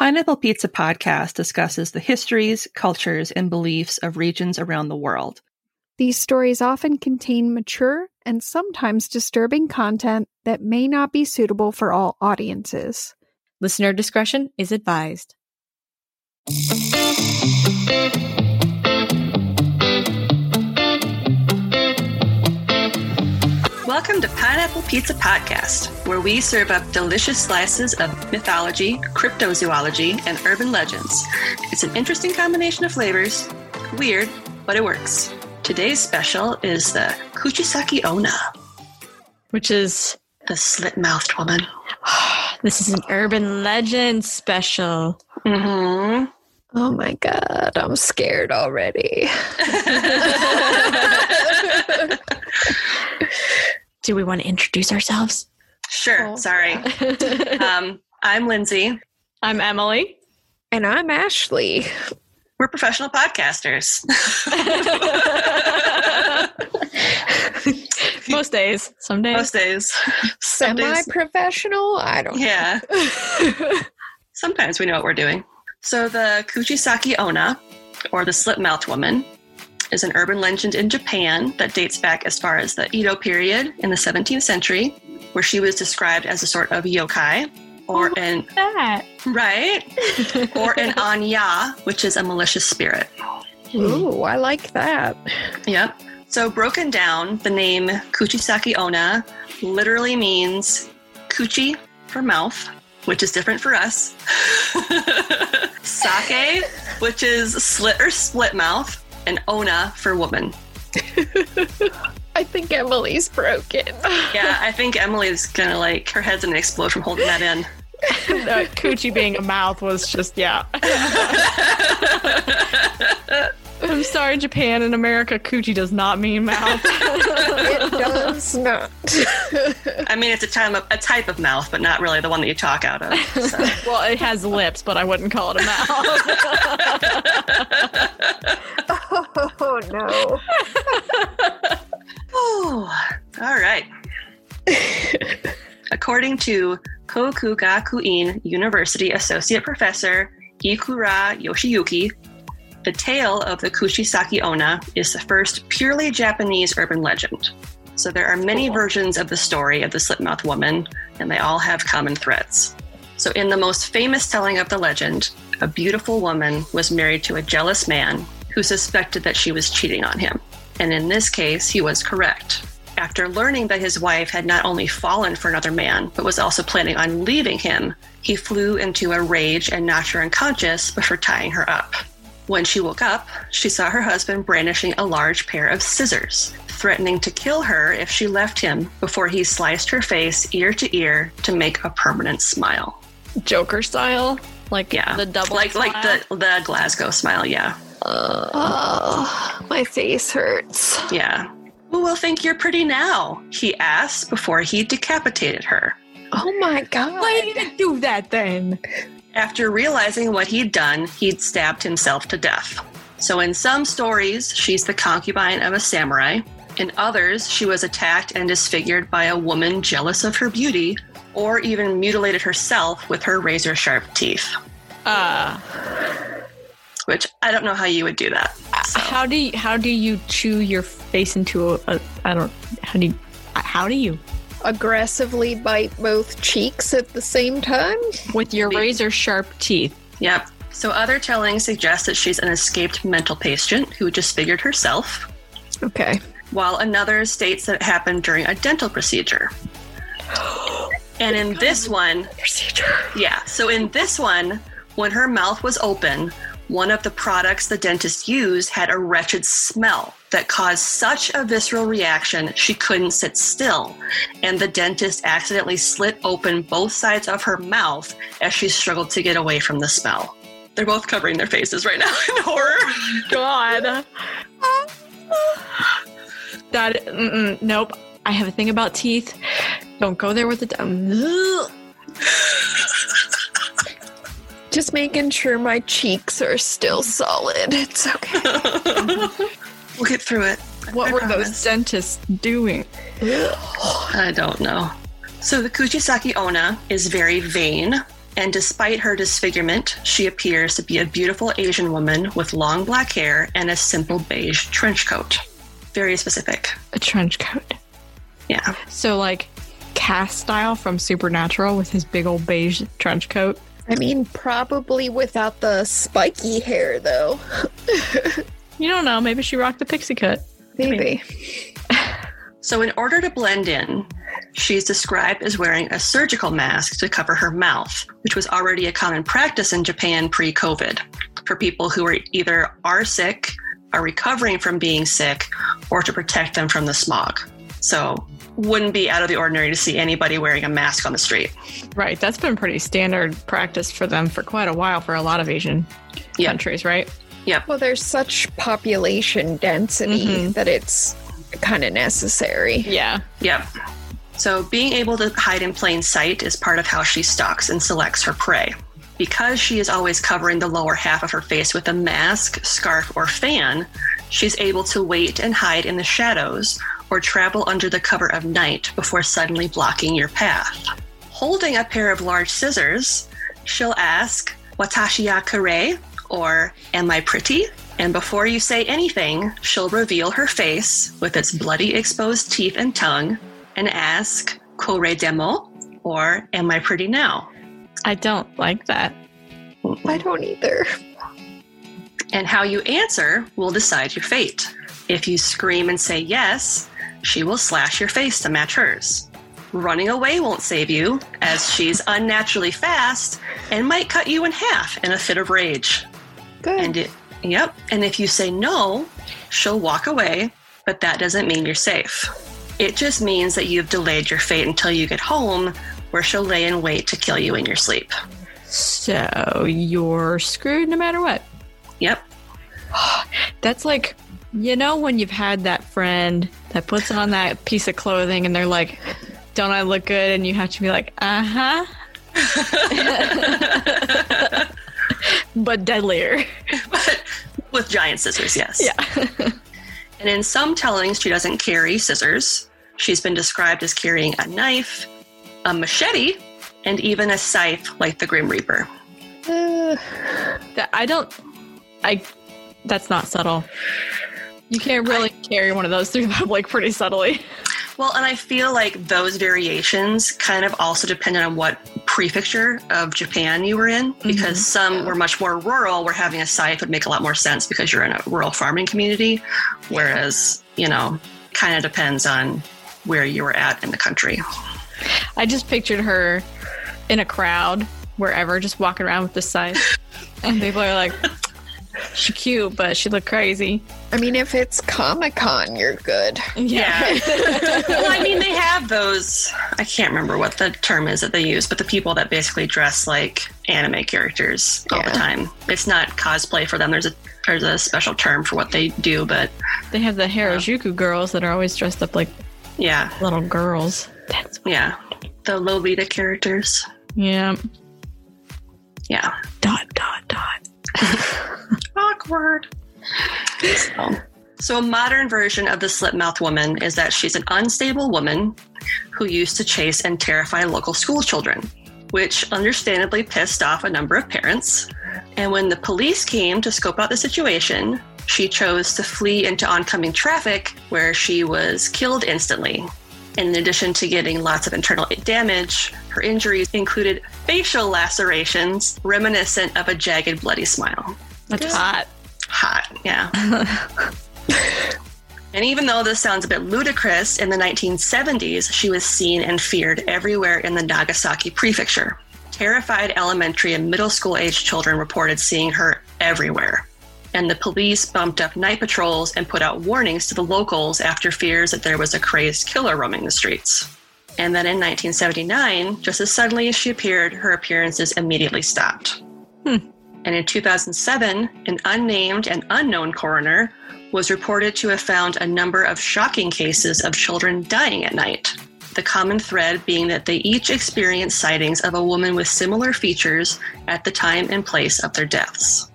Pineapple Pizza Podcast discusses the histories, cultures, and beliefs of regions around the world. These stories often contain mature and sometimes disturbing content that may not be suitable for all audiences. Listener discretion is advised. Welcome to Pineapple Pizza Podcast, where we serve up delicious slices of mythology, cryptozoology, and urban legends. It's an interesting combination of flavors. Weird, but it works. Today's special is the Kuchisake-onna, which is the slit-mouthed woman. This is an urban legend special. Mm-hmm. Oh my God, I'm scared already. Do we want to introduce ourselves? Sure. Oh. Sorry. I'm Lindsay. I'm Emily. And I'm Ashley. We're professional podcasters. Most days. Some days. Most days. Semi-professional? I don't know. Yeah. Sometimes we know what we're doing. So the Kuchisake-onna, or the slit-mouthed woman, is an urban legend in Japan that dates back as far as the Edo period in the 17th century, where she was described as a sort of yokai, or an anya, which is a malicious spirit. Ooh, I like that. Yep. So broken down, the name Kuchisake-onna literally means kuchi for mouth, which is different for us. Sake, which is slit or split mouth, and onna for woman. I think Emily's broken. Yeah, I think Emily's gonna her head's gonna explode from holding that in. That coochie being a mouth was just, yeah. I'm sorry, Japan and America, coochie does not mean mouth. It does not. I mean, it's a type of mouth, but not really the one that you talk out of. So. Well, it has lips, but I wouldn't call it a mouth. Oh, no. Oh, all right. According to Kokugakuin University Associate Professor Ikura Yoshiyuki, the tale of the Kuchisake-onna is the first purely Japanese urban legend. So there are many versions of the story of the slit-mouthed woman, and they all have common threads. So in the most famous telling of the legend, a beautiful woman was married to a jealous man who suspected that she was cheating on him. And in this case, he was correct. After learning that his wife had not only fallen for another man, but was also planning on leaving him, he flew into a rage and knocked her unconscious before tying her up. When she woke up, she saw her husband brandishing a large pair of scissors, threatening to kill her if she left him before he sliced her face ear to ear to make a permanent smile. Joker style? The double smile? Like the Glasgow smile, yeah. Oh, my face hurts. Yeah. Who will think you're pretty now? He asked before he decapitated her. Oh my God. Why did you do that then? After realizing what he'd done, he'd stabbed himself to death. So in some stories, she's the concubine of a samurai. In others, she was attacked and disfigured by a woman jealous of her beauty, or even mutilated herself with her razor-sharp teeth. Which I don't know how you would do that. So. How do you chew your face into how do you? Aggressively bite both cheeks at the same time? With your razor-sharp teeth. Yep. So other tellings suggest that she's an escaped mental patient who disfigured herself. Okay. While another states that it happened during a dental procedure. And in this one... Procedure. Yeah. So in this one, when her mouth was open, one of the products the dentist used had a wretched smell that caused such a visceral reaction she couldn't sit still, and the dentist accidentally slit open both sides of her mouth as she struggled to get away from the smell. They're both covering their faces right now in horror. God. That, nope. I have a thing about teeth. Don't go there with the... Just making sure my cheeks are still solid. It's okay. We'll get through it. What were those dentists doing? I don't know. So the Kuchisake-onna is very vain And despite her disfigurement, she appears to be a beautiful Asian woman with long black hair and a simple beige trench coat. Very specific. A trench coat. Yeah. So like Cass style from Supernatural with his big old beige trench coat. I mean, probably without the spiky hair, though. You don't know. Maybe she rocked the pixie cut. Maybe. So in order to blend in, she's described as wearing a surgical mask to cover her mouth, which was already a common practice in Japan pre-COVID for people who are either are sick, are recovering from being sick, or to protect them from the smog. So wouldn't be out of the ordinary to see anybody wearing a mask on the street. Right. That's been pretty standard practice for them for quite a while for a lot of Asian countries, right? Yeah. Well, there's such population density that it's kind of necessary. Yeah. Yep. So being able to hide in plain sight is part of how she stalks and selects her prey. Because she is always covering the lower half of her face with a mask, scarf, or fan, she's able to wait and hide in the shadows or travel under the cover of night before suddenly blocking your path. Holding a pair of large scissors, she'll ask, "Watashi ya kurei?" or "Am I pretty?" And before you say anything, she'll reveal her face with its bloody exposed teeth and tongue and ask, "Kore demo?" or "Am I pretty now?" I don't like that. I don't either. And how you answer will decide your fate. If you scream and say yes, she will slash your face to match hers. Running away won't save you, as she's unnaturally fast and might cut you in half in a fit of rage. Good. And if you say no, she'll walk away, but that doesn't mean you're safe. It just means that you've delayed your fate until you get home, where she'll lay in wait to kill you in your sleep. So you're screwed no matter what. Yep. That's like, you know, when you've had that friend that puts on that piece of clothing and they're like, "Don't I look good?" And you have to be like, uh-huh. But deadlier. But with giant scissors, yes. Yeah. And in some tellings, she doesn't carry scissors. She's been described as carrying a knife, a machete, and even a scythe like the Grim Reaper. That's not subtle. You can't really carry one of those through public pretty subtly. Well, and I feel like those variations kind of also depended on what prefecture of Japan you were in, because some were much more rural, where having a scythe would make a lot more sense because you're in a rural farming community, whereas, you know, kind of depends on where you were at in the country. I just pictured her in a crowd, wherever, just walking around with this scythe. And people are like, "She's cute, but she looked crazy." I mean, if it's Comic-Con, you're good. Yeah. Well, I mean, they have those, I can't remember what the term is that they use, but the people that basically dress like anime characters all the time. It's not cosplay for them. There's a special term for what they do, but they have the Harajuku girls that are always dressed up like little girls. That's weird. Yeah. The Lolita characters. Yeah. Yeah. ... Awkward. So a modern version of the slip-mouth woman is that she's an unstable woman who used to chase and terrify local school children, which understandably pissed off a number of parents. And when the police came to scope out the situation, she chose to flee into oncoming traffic, where she was killed instantly. In addition to getting lots of internal damage, her injuries included facial lacerations reminiscent of a jagged, bloody smile. That's hot. Hot, yeah. And even though this sounds a bit ludicrous, in the 1970s, she was seen and feared everywhere in the Nagasaki prefecture. Terrified elementary and middle school age children reported seeing her everywhere. And the police bumped up night patrols and put out warnings to the locals after fears that there was a crazed killer roaming the streets. And then in 1979, just as suddenly as she appeared, her appearances immediately stopped. And in 2007, an unnamed and unknown coroner was reported to have found a number of shocking cases of children dying at night. The common thread being that they each experienced sightings of a woman with similar features at the time and place of their deaths.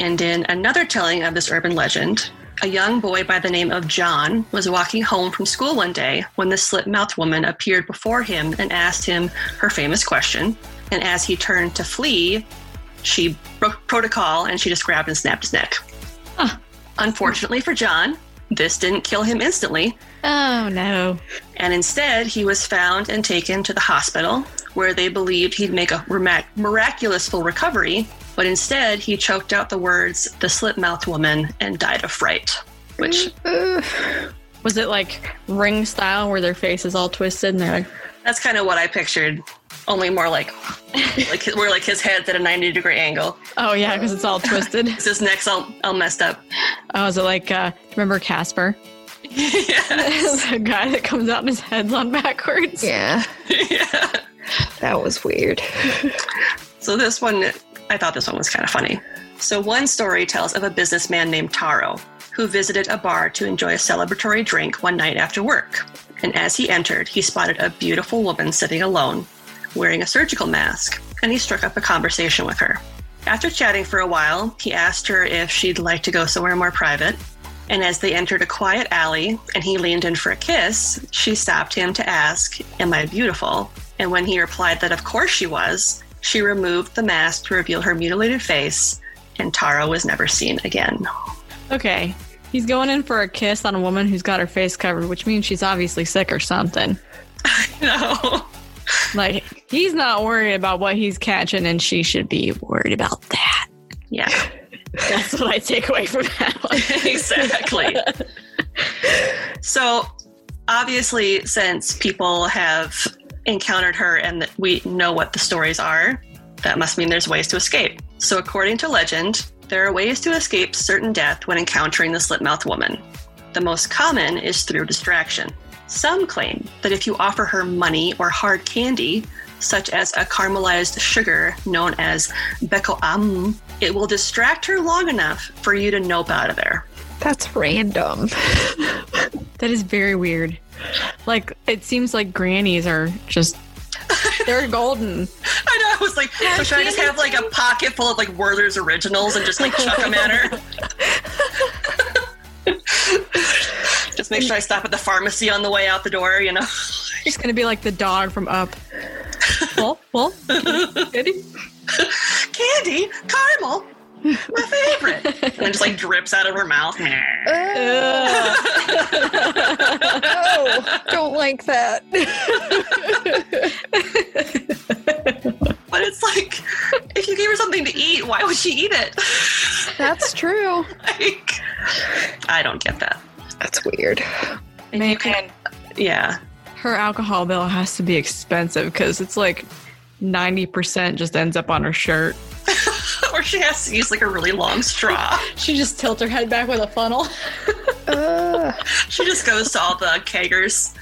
And in another telling of this urban legend, A young boy by the name of John was walking home from school one day when the slit-mouthed woman appeared before him and asked him her famous question. And as he turned to flee, she broke protocol and she just grabbed and snapped his neck. Huh. Unfortunately for John, this didn't kill him instantly. Oh, no. And instead, he was found and taken to the hospital where they believed he'd make a miraculous full recovery. But instead, he choked out the words, the slit-mouthed woman, and died of fright. Which... was it like Ring style where their face is all twisted and they're like... That's kind of what I pictured. Only more like his head's at a 90-degree angle. Oh, yeah, because it's all twisted. His neck's all messed up. Oh, is it like... remember Casper? Yes. The guy that comes out and his head's on backwards. Yeah. Yeah. That was weird. So this one... I thought this one was kind of funny. So one story tells of a businessman named Taro, who visited a bar to enjoy a celebratory drink one night after work. And as he entered, he spotted a beautiful woman sitting alone, wearing a surgical mask, and he struck up a conversation with her. After chatting for a while, he asked her if she'd like to go somewhere more private. And as they entered a quiet alley and he leaned in for a kiss, she stopped him to ask, "Am I beautiful?" And when he replied that of course she was, she removed the mask to reveal her mutilated face, and Taro was never seen again. Okay. He's going in for a kiss on a woman who's got her face covered, which means she's obviously sick or something. I know. Like, he's not worried about what he's catching, and she should be worried about that. Yeah. That's what I take away from that one. Exactly. So, obviously, since people have... encountered her and that we know what the stories are, that must mean there's ways to escape. So according to legend, there are ways to escape certain death when encountering the slit-mouthed woman. The most common is through distraction. Some claim that if you offer her money or hard candy, such as a caramelized sugar known as beko-am, it will distract her long enough for you to nope out of there. That's random. That is very weird. Like, it seems like grannies are just, they're golden. I know, I was like, yeah, so should I just have like a pocket full of like Werther's Originals and just like chuck them at her? Just make sure I stop at the pharmacy on the way out the door, you know? She's going to be like the dog from Up. Well, candy? Candy? Caramel? My favorite. And it just like drips out of her mouth. Oh, don't like that. But it's like, if you gave her something to eat, why would she eat it? That's true. Like, I don't get that. That's weird. Man, yeah. Her alcohol bill has to be expensive because it's like 90% just ends up on her shirt. Or she has to use like a really long straw. She just tilts her head back with a funnel. She just goes to all the keggers.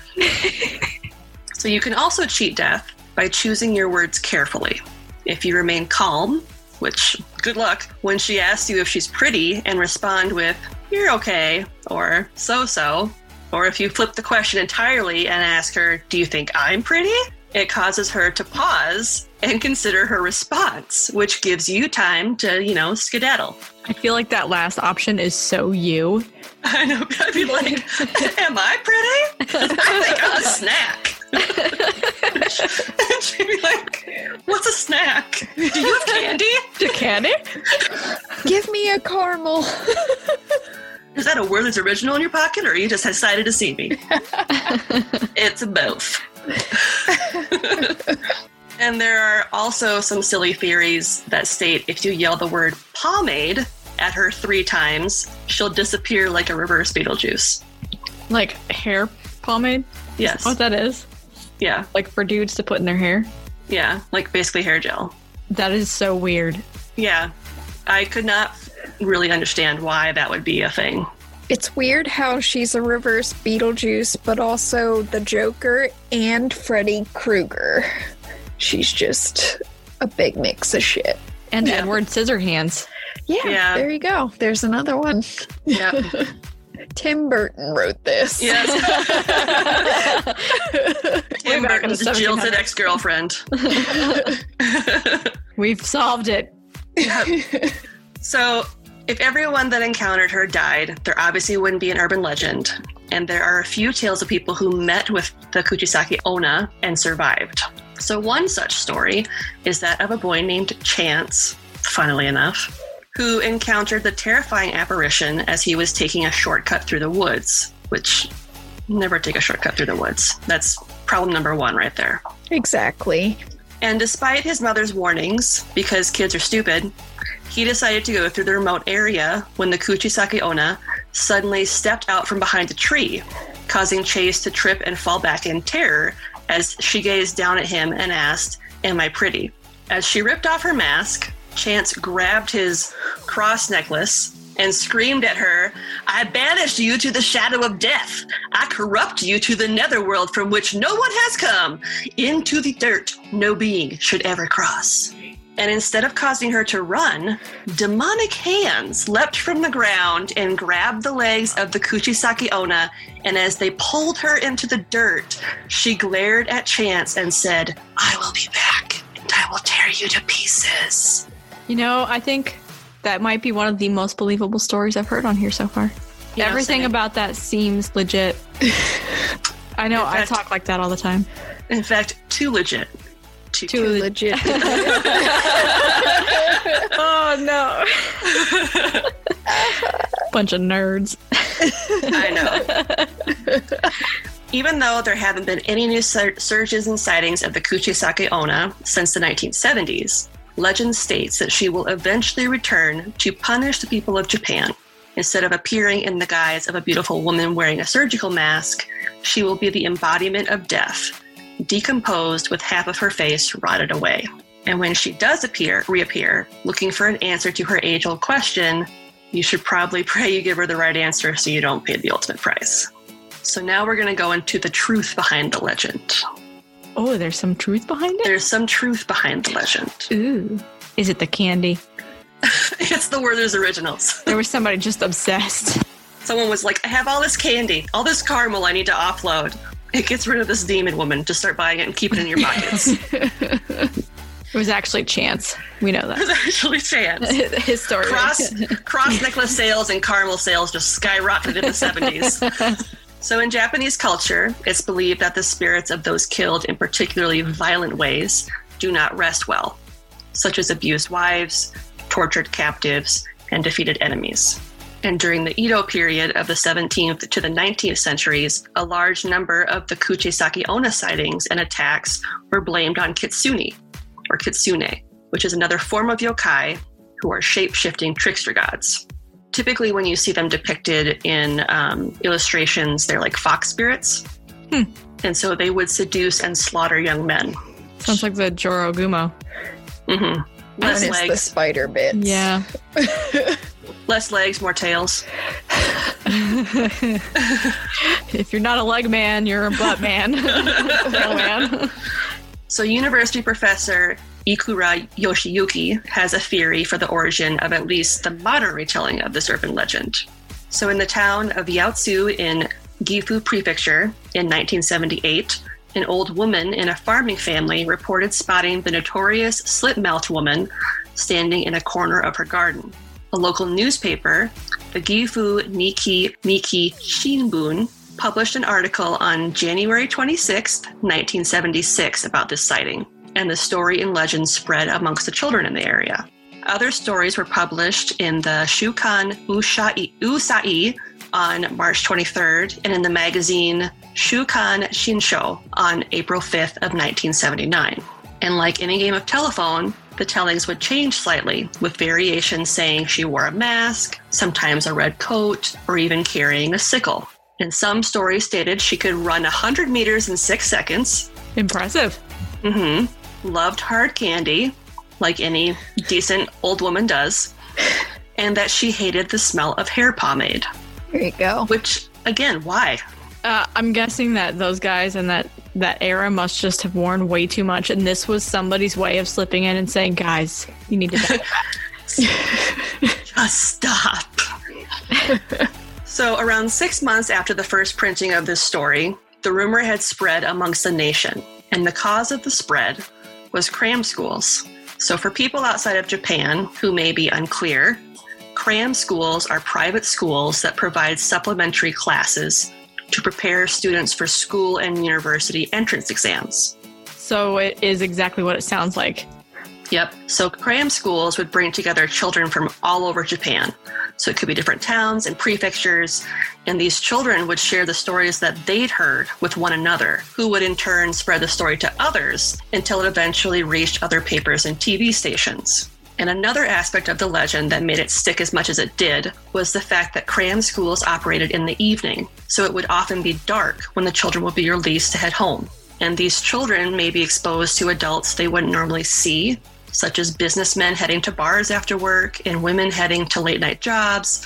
So you can also cheat death by choosing your words carefully. If you remain calm, which good luck, when she asks you if she's pretty and respond with, "You're okay," or "so-so," or if you flip the question entirely and ask her, "Do you think I'm pretty?" it causes her to pause and consider her response, which gives you time to, skedaddle. I feel like that last option is so you. I know. I'd be like, "Am I pretty? I think I'm a snack." And she'd be like, "What's a snack? Do you have candy? Candy? Give me a caramel." Is that a Werther's Original in your pocket, or you just decided to see me? It's both. And there are also some silly theories that state if you yell the word pomade at her 3 times, she'll disappear like a reverse Beetlejuice. Like hair pomade? Yes. What that is? Yeah. Like for dudes to put in their hair? Yeah. Like basically hair gel. That is so weird. Yeah. I could not really understand why that would be a thing. It's weird how she's a reverse Beetlejuice, but also the Joker and Freddy Krueger. She's just a big mix of shit. And yeah. Edward Scissorhands. Yeah, there you go. There's another one. Yep. Tim Burton wrote this. Yes. Tim Burton's jilted ex-girlfriend. We've solved it. Yep. So If everyone that encountered her died, there obviously wouldn't be an urban legend. And there are a few tales of people who met with the Kuchisake-onna and survived. So one such story is that of a boy named Chance, funnily enough, who encountered the terrifying apparition as he was taking a shortcut through the woods, which never take a shortcut through the woods. That's problem number one right there. Exactly. And despite his mother's warnings, because kids are stupid, he decided to go through the remote area when the Kuchisake-onna suddenly stepped out from behind a tree, causing Chase to trip and fall back in terror as she gazed down at him and asked, "Am I pretty?" As she ripped off her mask, Chance grabbed his cross necklace and screamed at her, "I banished you to the shadow of death. I corrupt you to the netherworld from which no one has come. Into the dirt no being should ever cross." And instead of causing her to run, demonic hands leapt from the ground and grabbed the legs of the Kuchisake-onna, and as they pulled her into the dirt, she glared at Chance and said, "I will be back, and I will tear you to pieces." You know, I think that might be one of the most believable stories I've heard on here so far. Yeah, everything about that seems legit. I know, I talk like that all the time. In fact, too legit. Too legit. Oh, no. Bunch of nerds. I know. Even though there haven't been any new surges and sightings of the Kuchisake-onna since the 1970s, legend states that she will eventually return to punish the people of Japan. Instead of appearing in the guise of a beautiful woman wearing a surgical mask, she will be the embodiment of death, decomposed with half of her face rotted away. And when she does reappear, looking for an answer to her age-old question, you should probably pray you give her the right answer so you don't pay the ultimate price. So now we're going to go into the truth behind the legend. Oh, there's some truth behind it? There's some truth behind the legend. Ooh. Is it the candy? It's the Werther's Originals. There was somebody just obsessed. Someone was like, "I have all this candy, all this caramel I need to offload. It gets rid of this demon woman. Just start buying it and keep it in your pockets." It was actually Chance. We know that. It was actually Chance. Historically. Cross necklace sales and caramel sales just skyrocketed in the 70s. So in Japanese culture, it's believed that the spirits of those killed in particularly violent ways do not rest well, such as abused wives, tortured captives, and defeated enemies. And during the Edo period of the 17th to the 19th centuries, a large number of the Kuchisake-onna sightings and attacks were blamed on Kitsune, which is another form of yokai who are shape-shifting trickster gods. Typically, when you see them depicted in illustrations, they're like fox spirits. And so they would seduce and slaughter young men. Sounds like the Jorogumo. Mm-hmm. Less and legs. It's the spider bits. Yeah. Less legs, more tails. If you're not a leg man, you're a butt man. So university professor Ikura Yoshiyuki has a theory for the origin of at least the modern retelling of this urban legend. So in the town of Yaotsu in Gifu Prefecture in 1978, an old woman in a farming family reported spotting the notorious slit-mouthed woman standing in a corner of her garden. A local newspaper, the Gifu Niki Niki Shinbun, published an article on January 26, 1976 about this sighting, and the story and legend spread amongst the children in the area. Other stories were published in the Shukan Usai on March 23rd and in the magazine Shukan Shinsho on April 5th of 1979. And like any game of telephone, the tellings would change slightly, with variations saying she wore a mask, sometimes a red coat, or even carrying a sickle. And some stories stated she could run 100 meters in 6 seconds. Impressive. Mm-hmm. Loved hard candy, like any decent old woman does, and that she hated the smell of hair pomade. There you go. Which, again, why? I'm guessing that those guys in that era must just have worn way too much, and this was somebody's way of slipping in and saying, "Guys, you need to die." Just stop. So around 6 months after the first printing of this story, the rumor had spread amongst the nation, and the cause of the spread was cram schools. So for people outside of Japan who may be unclear, Cram schools are private schools that provide supplementary classes to prepare students for school and university entrance exams. So it is exactly what it sounds like. Yep. So cram schools would bring together children from all over Japan. So it could be different towns and prefectures. And these children would share the stories that they'd heard with one another, who would in turn spread the story to others until it eventually reached other papers and TV stations. And another aspect of the legend that made it stick as much as it did was the fact that cram schools operated in the evening. So it would often be dark when the children would be released to head home. And these children may be exposed to adults they wouldn't normally see, such as businessmen heading to bars after work and women heading to late-night jobs,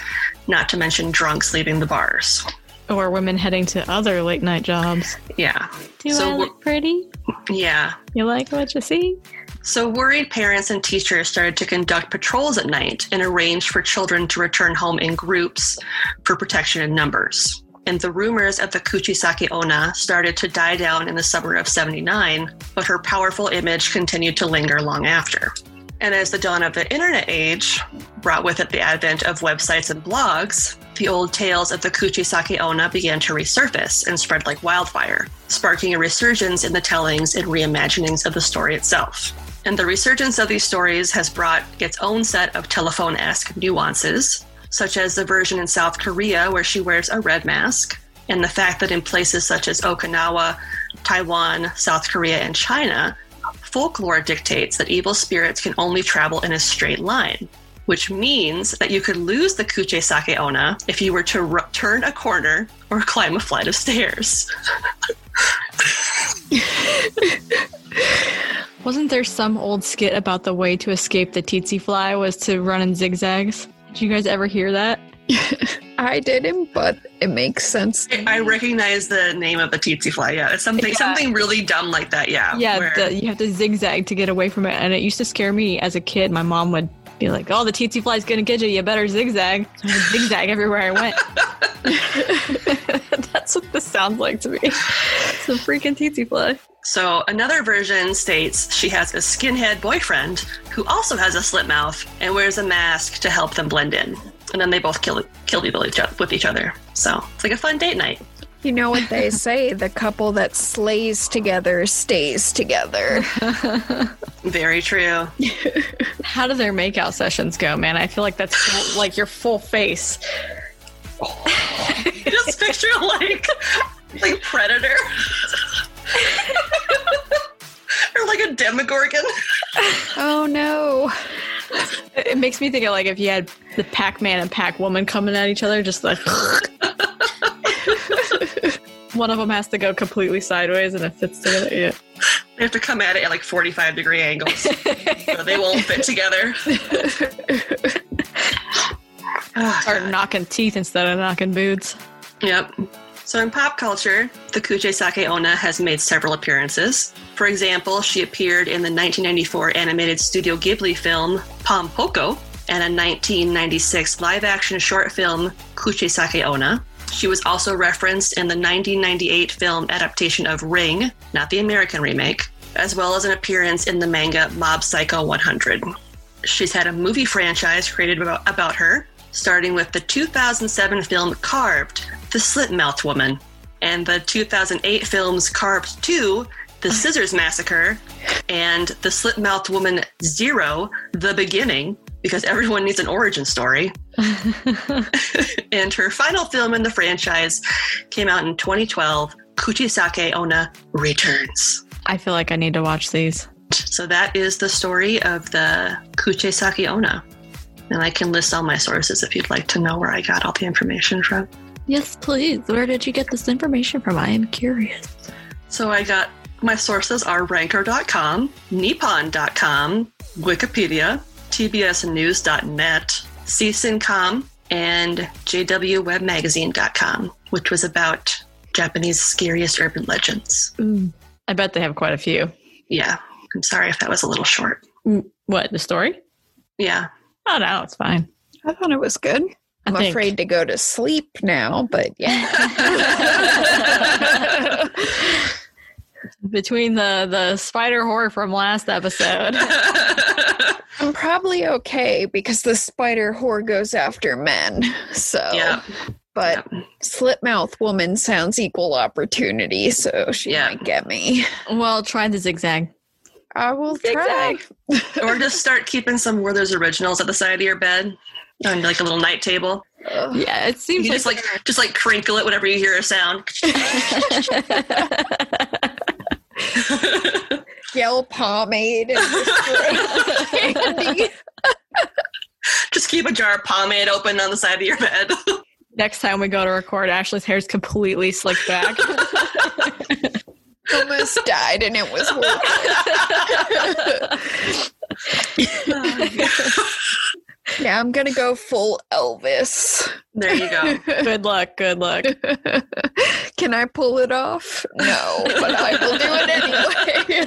not to mention drunks leaving the bars. Or women heading to other late-night jobs. Yeah. Do I look pretty? Yeah. You like what you see? So worried parents and teachers started to conduct patrols at night and arranged for children to return home in groups for protection in numbers. And the rumors of the Kuchisake-onna started to die down in the summer of 79, but her powerful image continued to linger long after. And as the dawn of the internet age brought with it the advent of websites and blogs, the old tales of the Kuchisake-onna began to resurface and spread like wildfire, sparking a resurgence in the tellings and reimaginings of the story itself. And the resurgence of these stories has brought its own set of telephone-esque nuances, such as the version in South Korea where she wears a red mask, and the fact that in places such as Okinawa, Taiwan, South Korea, and China, folklore dictates that evil spirits can only travel in a straight line, which means that you could lose the Kuchisake-onna if you were to turn a corner or climb a flight of stairs. Wasn't there some old skit about the way to escape the tsetse fly was to run in zigzags? Did you guys ever hear that? I didn't, but it makes sense. I recognize the name of the tsetse fly. Yeah, it's something really dumb like that. Yeah. Yeah, you have to zigzag to get away from it, and it used to scare me as a kid. My mom would be like, "Oh, the tsetse fly's gonna get you. You better zigzag." So I would zigzag everywhere I went. That's what this sounds like to me. It's a freaking tsetse fly. So another version states she has a skinhead boyfriend who also has a slit mouth and wears a mask to help them blend in. And then they both kill people with each other. So it's like a fun date night. You know what they say, the couple that slays together stays together. Very true. How do their makeout sessions go, man? I feel like that's full, like your full face. Oh. Just picture like Predator. Or like a Demogorgon. Oh no. It makes me think of like if you had the Pac-Man and Pac-Woman coming at each other, just like one of them has to go completely sideways and it fits together. Yeah. They have to come at it at like 45-degree angles. So they won't fit together. Start knocking teeth instead of knocking boots. Yep. So in pop culture, the Kuchisake-onna has made several appearances. For example, she appeared in the 1994 animated Studio Ghibli film Pompoko and a 1996 live-action short film Kuchisake-onna. She was also referenced in the 1998 film adaptation of Ring, not the American remake, as well as an appearance in the manga Mob Psycho 100. She's had a movie franchise created about her, starting with the 2007 film Carved, The Slit-Mouthed Woman, and the 2008 films Carved 2, The Scissors Massacre, and The Slit-Mouthed Woman 0, The Beginning, because everyone needs an origin story. And her final film in the franchise came out in 2012, Kuchisake-onna Returns. I feel like I need to watch these. So that is the story of the Kuchisake-onna. And I can list all my sources if you'd like to know where I got all the information from. Yes, please. Where did you get this information from? I am curious. So I got my sources are Ranker.com, Nippon.com, Wikipedia, TBSnews.net, CSIN.com, and JWWebMagazine.com, which was about Japanese scariest urban legends. Mm. I bet they have quite a few. Yeah. I'm sorry if that was a little short. What, the story? Yeah. Oh, no, it's fine. I thought it was good. I'm afraid to go to sleep now, but yeah. Between the spider horror from last episode I'm probably okay because the spider whore goes after men. So, yeah. But yeah. Slipmouth woman sounds equal opportunity, so she might get me. Well, try the zigzag. I will try. Or just start keeping some Werther's Originals at the side of your bed on like a little night table. Yeah, it seems you just crinkle it whenever you hear a sound. Gel pomade and candy. Just keep a jar of pomade open on the side of your bed. Next time we go to record, Ashley's hair's completely slicked back. Almost died, and it was horrible. Yeah, I'm gonna go full Elvis. There you go. Good luck. Good luck. Can I pull it off? No, but I will do it anyway.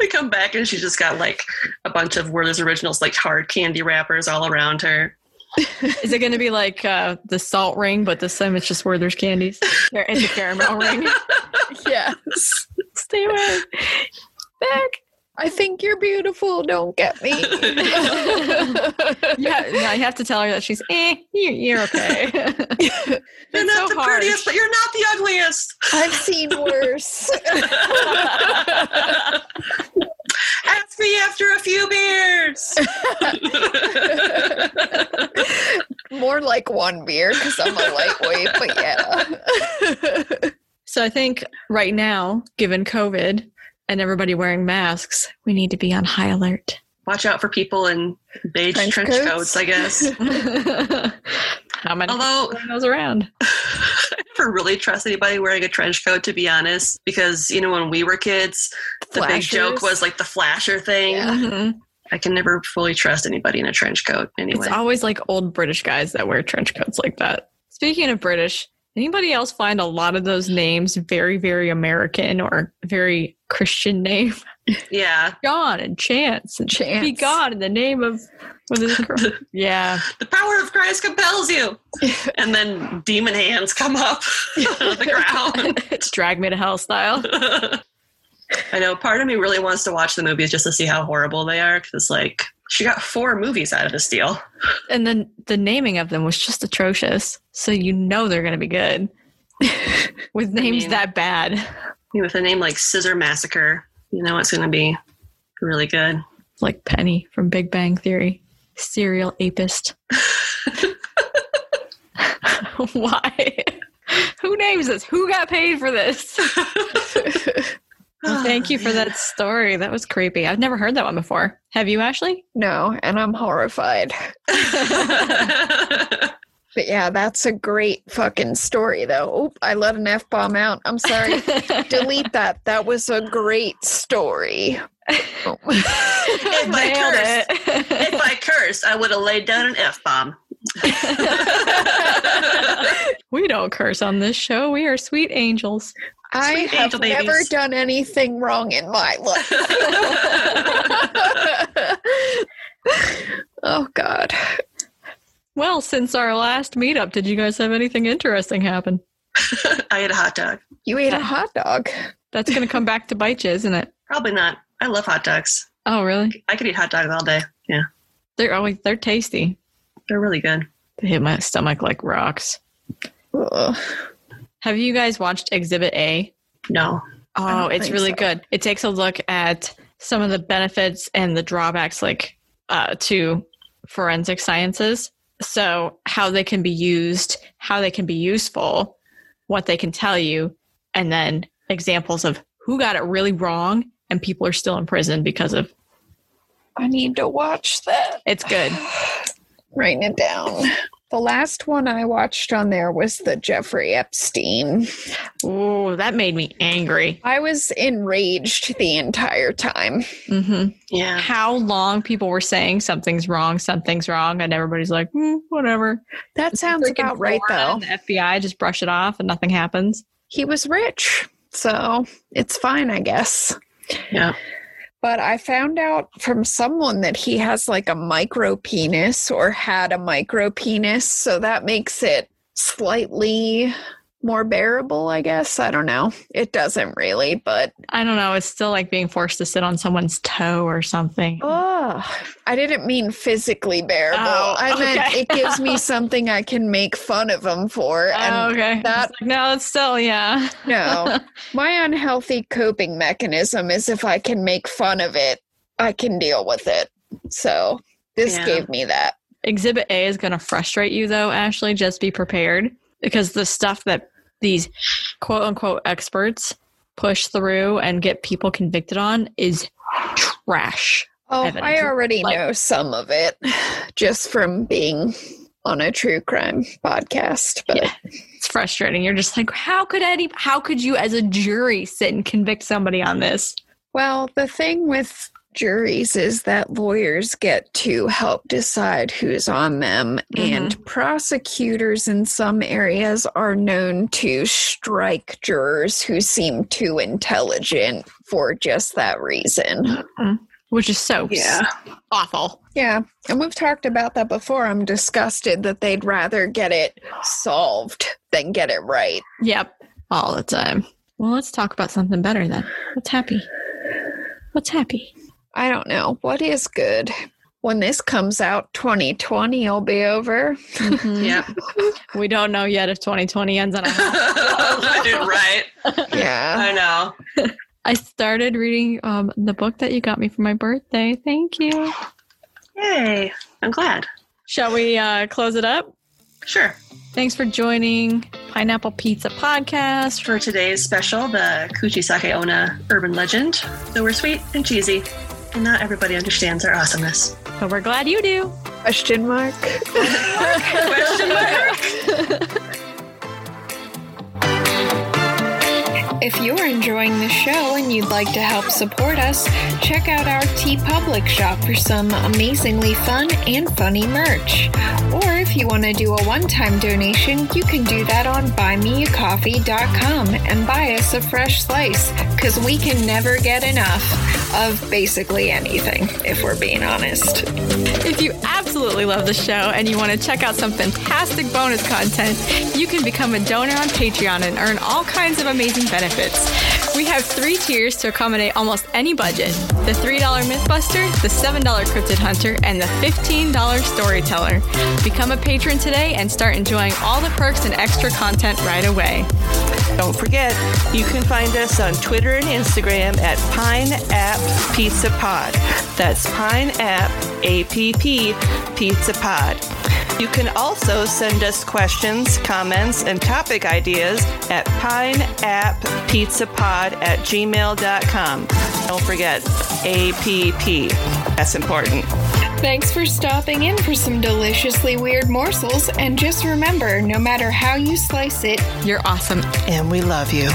We come back, and she's just got like a bunch of Werther's Originals, like hard candy wrappers, all around her. Is it going to be like the salt ring, but this time it's just Werther's candies? They're in the caramel ring. Yes. Stay away. Back. I think you're beautiful. Don't get me. Yeah, I have to tell her that she's, you're okay. You're not the prettiest, but you're not the ugliest. I've seen worse. Ask me after a few beers. More like one beer because I'm a lightweight, but yeah. So I think right now, given COVID and everybody wearing masks, we need to be on high alert. Watch out for people in beige trench coats, I guess. How many of those around? I never really trust anybody wearing a trench coat, to be honest, because, you know, when we were kids, the big joke was like the flasher thing. Yeah. Mm-hmm. I can never fully trust anybody in a trench coat anyway. It's always like old British guys that wear trench coats like that. Speaking of British, anybody else find a lot of those names very, very American or very Christian name? Yeah. John and Chance. Be God in the name of... The power of Christ compels you. And then demon hands come up out of the ground. Drag me to hell style. I know. Part of me really wants to watch the movies just to see how horrible they are. Because, like, she got 4 movies out of this deal. And then the naming of them was just atrocious. So you know they're going to be good. With names that bad. With a name like Scissor Massacre, you know it's going to be really good. Like Penny from Big Bang Theory. Serial apist. Why? Who names this? Who got paid for this? Well, thank you for that story. That was creepy. I've never heard that one before. Have you, Ashley? No, and I'm horrified. But yeah, that's a great fucking story, though. Oh, I let an F-bomb out. I'm sorry. Delete that. That was a great story. Oh. If I cursed, I would have laid down an F-bomb. We don't curse on this show. We are sweet angels. I have never done anything wrong in my life. Oh, God. Well, since our last meetup, did you guys have anything interesting happen? I ate a hot dog. You ate a hot dog? That's going to come back to bite you, isn't it? Probably not. I love hot dogs. Oh, really? I could eat hot dogs all day. Yeah. They're tasty. They're really good. They hit my stomach like rocks. Ugh. Have you guys watched Exhibit A? No. Oh, it's really good. It takes a look at some of the benefits and the drawbacks to forensic sciences. So how they can be used, how they can be useful, what they can tell you, and then examples of who got it really wrong and people are still in prison because of... I need to watch that. It's good. Writing it down. The last one I watched on there was the Jeffrey Epstein. Oh, that made me angry. I was enraged the entire time. Mm-hmm. Yeah. How long people were saying something's wrong, and everybody's like, whatever. That sounds about right, though. The FBI just brush it off and nothing happens. He was rich, so it's fine, I guess. Yeah. But I found out from someone that he has like a micro penis or had a micro penis. So that makes it slightly more bearable, I guess. I don't know. It doesn't really, but... I don't know. It's still like being forced to sit on someone's toe or something. Oh, I didn't mean physically bearable. Oh, I meant it gives me something I can make fun of them for. And that, it's like, no, it's still, yeah. No. My unhealthy coping mechanism is if I can make fun of it, I can deal with it. So this gave me that. Exhibit A is going to frustrate you, though, Ashley. Just be prepared. Because the stuff that these quote-unquote experts push through and get people convicted on is trash. Oh, evidence. I already know some of it just from being on a true crime podcast. But yeah, it's frustrating. You're just like, how could you as a jury sit and convict somebody on this? Well, the thing with juries is that lawyers get to help decide who's on them, and prosecutors in some areas are known to strike jurors who seem too intelligent for just that reason. Which is so awful. Yeah, and we've talked about that before. I'm disgusted that they'd rather get it solved than get it right. Yep, all the time. Well, let's talk about something better then. What's happy? I don't know. What is good? When this comes out, 2020 will be over. Yeah. We don't know yet if 2020 ends on a hospital. Right. Yeah. I know. I started reading the book that you got me for my birthday. Thank you. Yay. I'm glad. Shall we close it up? Sure. Thanks for joining Pineapple Pizza Podcast for today's special, the Kuchisake-onna urban legend. So we're sweet and cheesy, and not everybody understands our awesomeness. But we're glad you do. Question mark. Question mark. If you're enjoying the show and you'd like to help support us, check out our TeePublic shop for some amazingly fun and funny merch. Or if you want to do a one-time donation, you can do that on buymeacoffee.com and buy us a fresh slice, because we can never get enough of basically anything, if we're being honest. If you absolutely love the show and you want to check out some fantastic bonus content, you can become a donor on Patreon and earn all kinds of amazing benefits. We have 3 tiers to accommodate almost any budget. The $3 Mythbuster, the $7 Cryptid Hunter, and the $15 Storyteller. Become a patron today and start enjoying all the perks and extra content right away. Don't forget, you can find us on Twitter and Instagram at Pineapp Pizza Pod. That's Pineapp APP Pizza Pod. You can also send us questions, comments, and topic ideas at pineapppizzapod@gmail.com. Don't forget, APP. That's important. Thanks for stopping in for some deliciously weird morsels. And just remember, no matter how you slice it, you're awesome. And we love you.